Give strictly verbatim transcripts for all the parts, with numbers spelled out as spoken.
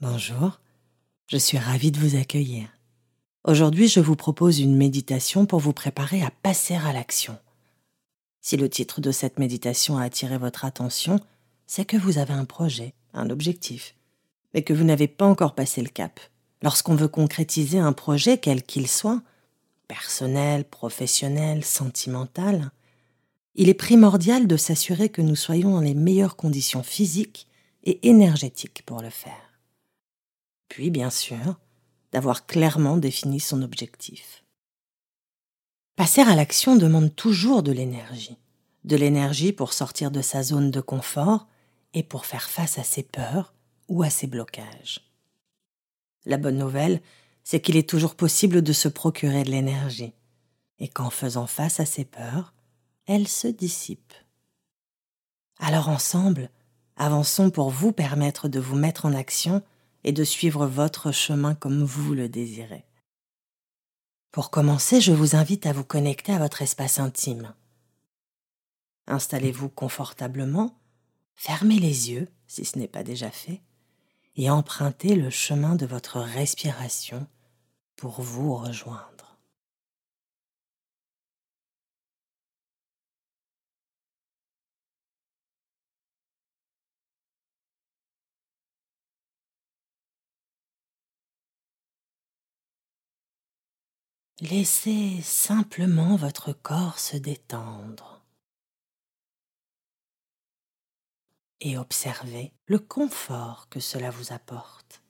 Bonjour, je suis ravie de vous accueillir. Aujourd'hui, je vous propose une méditation pour vous préparer à passer à l'action. Si le titre de cette méditation a attiré votre attention, c'est que vous avez un projet, un objectif, mais que vous n'avez pas encore passé le cap. Lorsqu'on veut concrétiser un projet, quel qu'il soit, personnel, professionnel, sentimental, il est primordial de s'assurer que nous soyons dans les meilleures conditions physiques et énergétiques pour le faire. Puis, bien sûr, d'avoir clairement défini son objectif. Passer à l'action demande toujours de l'énergie. De l'énergie pour sortir de sa zone de confort et pour faire face à ses peurs ou à ses blocages. La bonne nouvelle, c'est qu'il est toujours possible de se procurer de l'énergie et qu'en faisant face à ses peurs, elle se dissipe. Alors ensemble, avançons pour vous permettre de vous mettre en action et de suivre votre chemin comme vous le désirez. Pour commencer, je vous invite à vous connecter à votre espace intime. Installez-vous confortablement, fermez les yeux si ce n'est pas déjà fait, et empruntez le chemin de votre respiration pour vous rejoindre. Laissez simplement votre corps se détendre et observez le confort que cela vous apporte.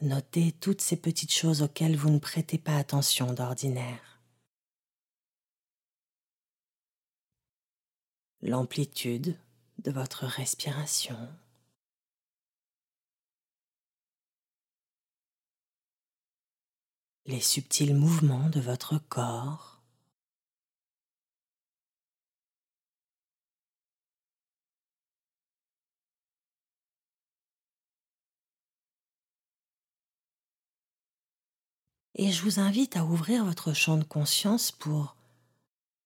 Notez toutes ces petites choses auxquelles vous ne prêtez pas attention d'ordinaire. L'amplitude de votre respiration, les subtils mouvements de votre corps, et je vous invite à ouvrir votre champ de conscience pour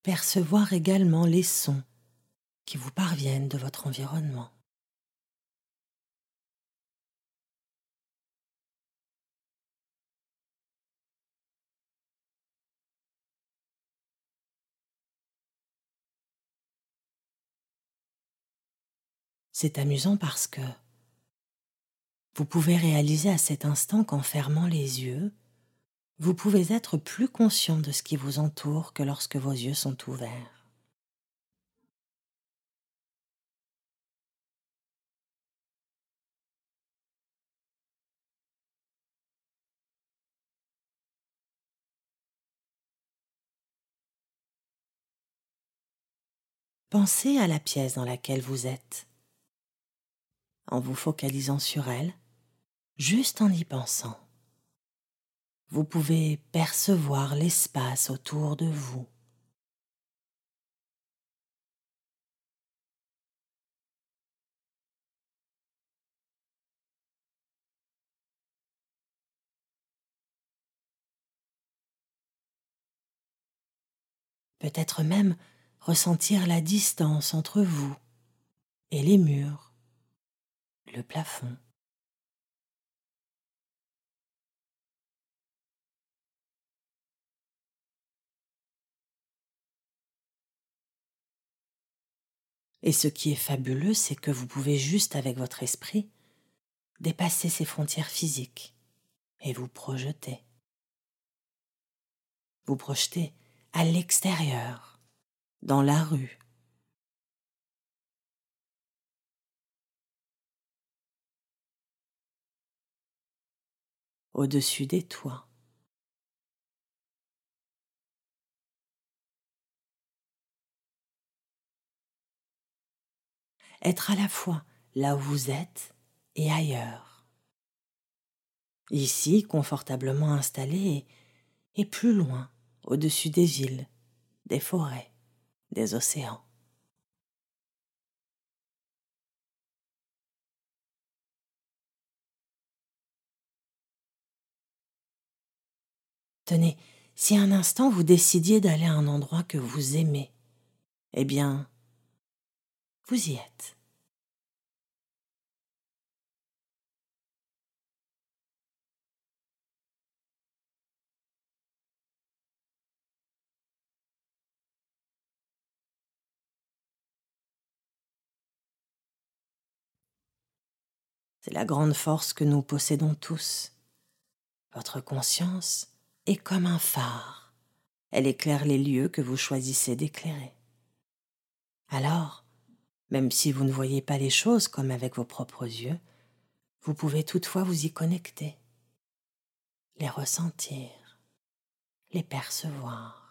percevoir également les sons qui vous parviennent de votre environnement. C'est amusant parce que vous pouvez réaliser à cet instant qu'en fermant les yeux, vous pouvez être plus conscient de ce qui vous entoure que lorsque vos yeux sont ouverts. Pensez à la pièce dans laquelle vous êtes, en vous focalisant sur elle, juste en y pensant. Vous pouvez percevoir l'espace autour de vous. Peut-être même ressentir la distance entre vous et les murs, le plafond. Et ce qui est fabuleux, c'est que vous pouvez juste avec votre esprit dépasser ces frontières physiques et vous projeter. Vous projeter à l'extérieur. Dans la rue. Au-dessus des toits. Être à la fois là où vous êtes et ailleurs. Ici, confortablement installé et, et plus loin, au-dessus des villes, des forêts. Des océans. Tenez, si un instant vous décidiez d'aller à un endroit que vous aimez, eh bien, vous y êtes. C'est la grande force que nous possédons tous. Votre conscience est comme un phare. Elle éclaire les lieux que vous choisissez d'éclairer. Alors, même si vous ne voyez pas les choses comme avec vos propres yeux, vous pouvez toutefois vous y connecter, les ressentir, les percevoir.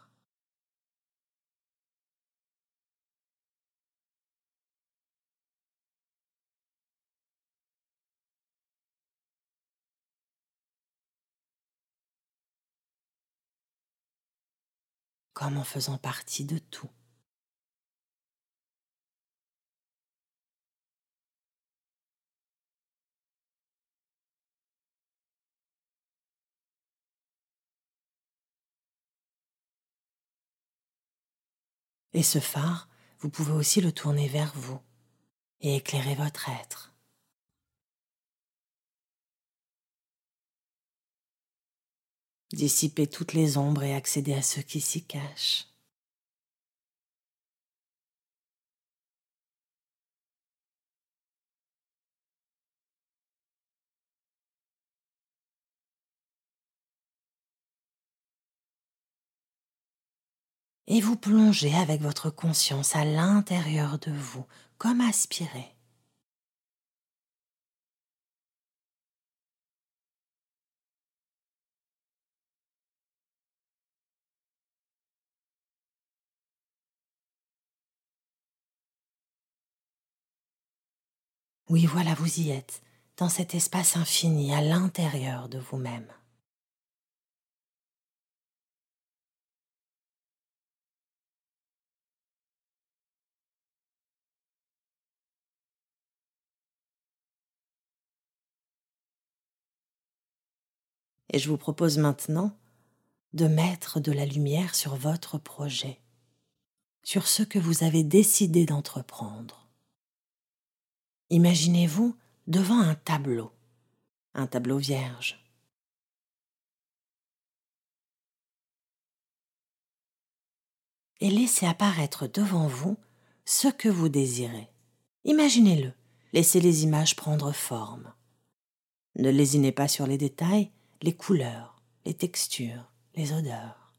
Comme en faisant partie de tout. Et ce phare, vous pouvez aussi le tourner vers vous et éclairer votre être. Dissiper toutes les ombres et accéder à ceux qui s'y cachent. Et vous plongez avec votre conscience à l'intérieur de vous, comme aspirer. Oui, voilà, vous y êtes, dans cet espace infini, à l'intérieur de vous-même. Et je vous propose maintenant de mettre de la lumière sur votre projet, sur ce que vous avez décidé d'entreprendre. Imaginez-vous devant un tableau, un tableau vierge. Et laissez apparaître devant vous ce que vous désirez. Imaginez-le, laissez les images prendre forme. Ne lésinez pas sur les détails, les couleurs, les textures, les odeurs.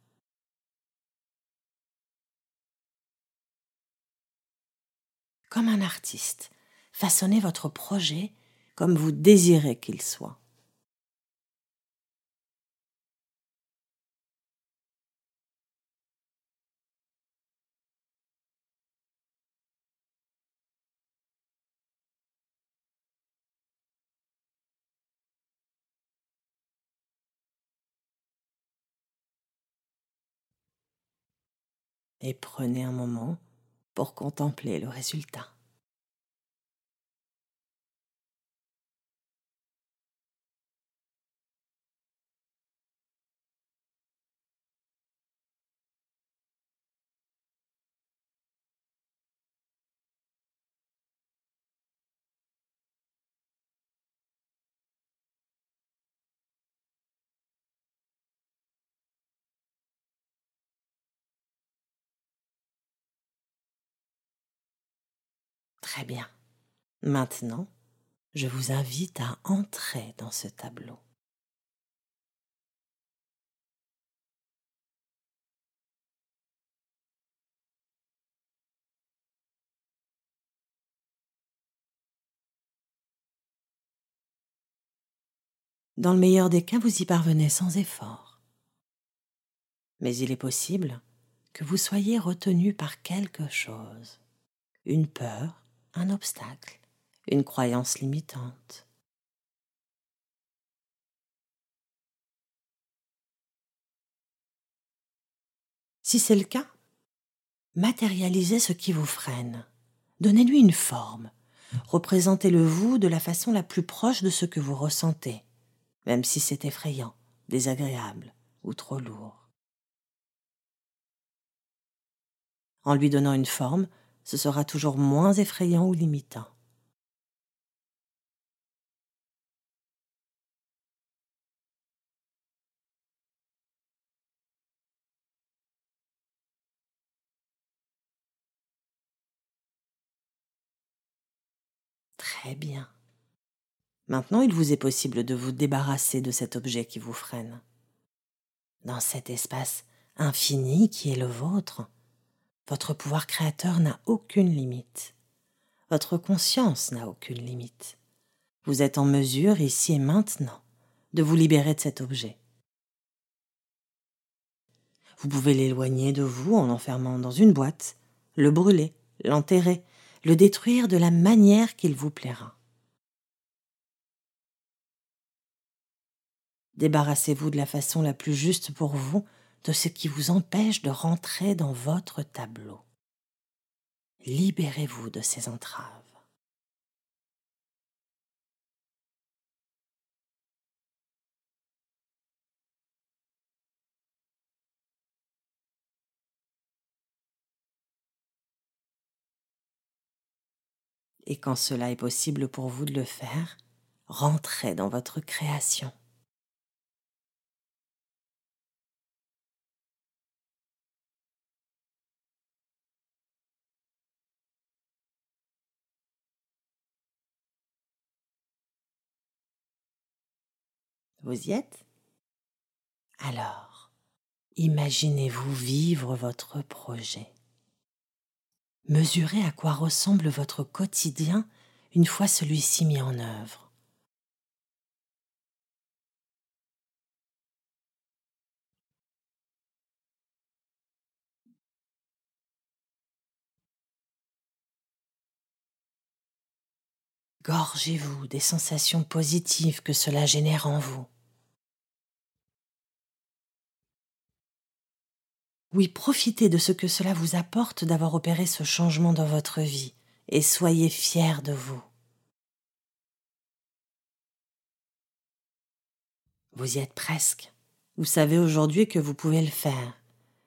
Comme un artiste, façonnez votre projet comme vous désirez qu'il soit. Et prenez un moment pour contempler le résultat. Très bien. Maintenant, je vous invite à entrer dans ce tableau. Dans le meilleur des cas, vous y parvenez sans effort. Mais il est possible que vous soyez retenu par quelque chose, une peur, un obstacle, une croyance limitante. Si c'est le cas, matérialisez ce qui vous freine. Donnez-lui une forme. Représentez-le vous de la façon la plus proche de ce que vous ressentez, même si c'est effrayant, désagréable ou trop lourd. En lui donnant une forme, ce sera toujours moins effrayant ou limitant. Très bien. Maintenant, il vous est possible de vous débarrasser de cet objet qui vous freine. Dans cet espace infini qui est le vôtre, votre pouvoir créateur n'a aucune limite. Votre conscience n'a aucune limite. Vous êtes en mesure, ici et maintenant, de vous libérer de cet objet. Vous pouvez l'éloigner de vous en l'enfermant dans une boîte, le brûler, l'enterrer, le détruire de la manière qu'il vous plaira. Débarrassez-vous de la façon la plus juste pour vous de ce qui vous empêche de rentrer dans votre tableau. Libérez-vous de ces entraves. Et quand cela est possible pour vous de le faire, rentrez dans votre création. Vous y êtes? Alors, imaginez-vous vivre votre projet. Mesurez à quoi ressemble votre quotidien une fois celui-ci mis en œuvre. Gorgez-vous des sensations positives que cela génère en vous. Oui, profitez de ce que cela vous apporte d'avoir opéré ce changement dans votre vie et soyez fiers de vous. Vous y êtes presque. Vous savez aujourd'hui que vous pouvez le faire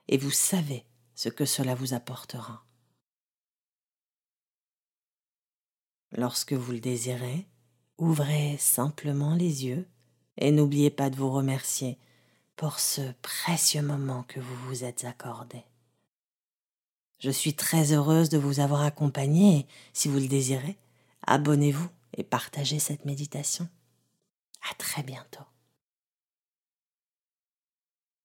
et vous savez ce que cela vous apportera. Lorsque vous le désirez, ouvrez simplement les yeux et n'oubliez pas de vous remercier pour ce précieux moment que vous vous êtes accordé. Je suis très heureuse de vous avoir accompagné et, si vous le désirez, abonnez-vous et partagez cette méditation. À très bientôt.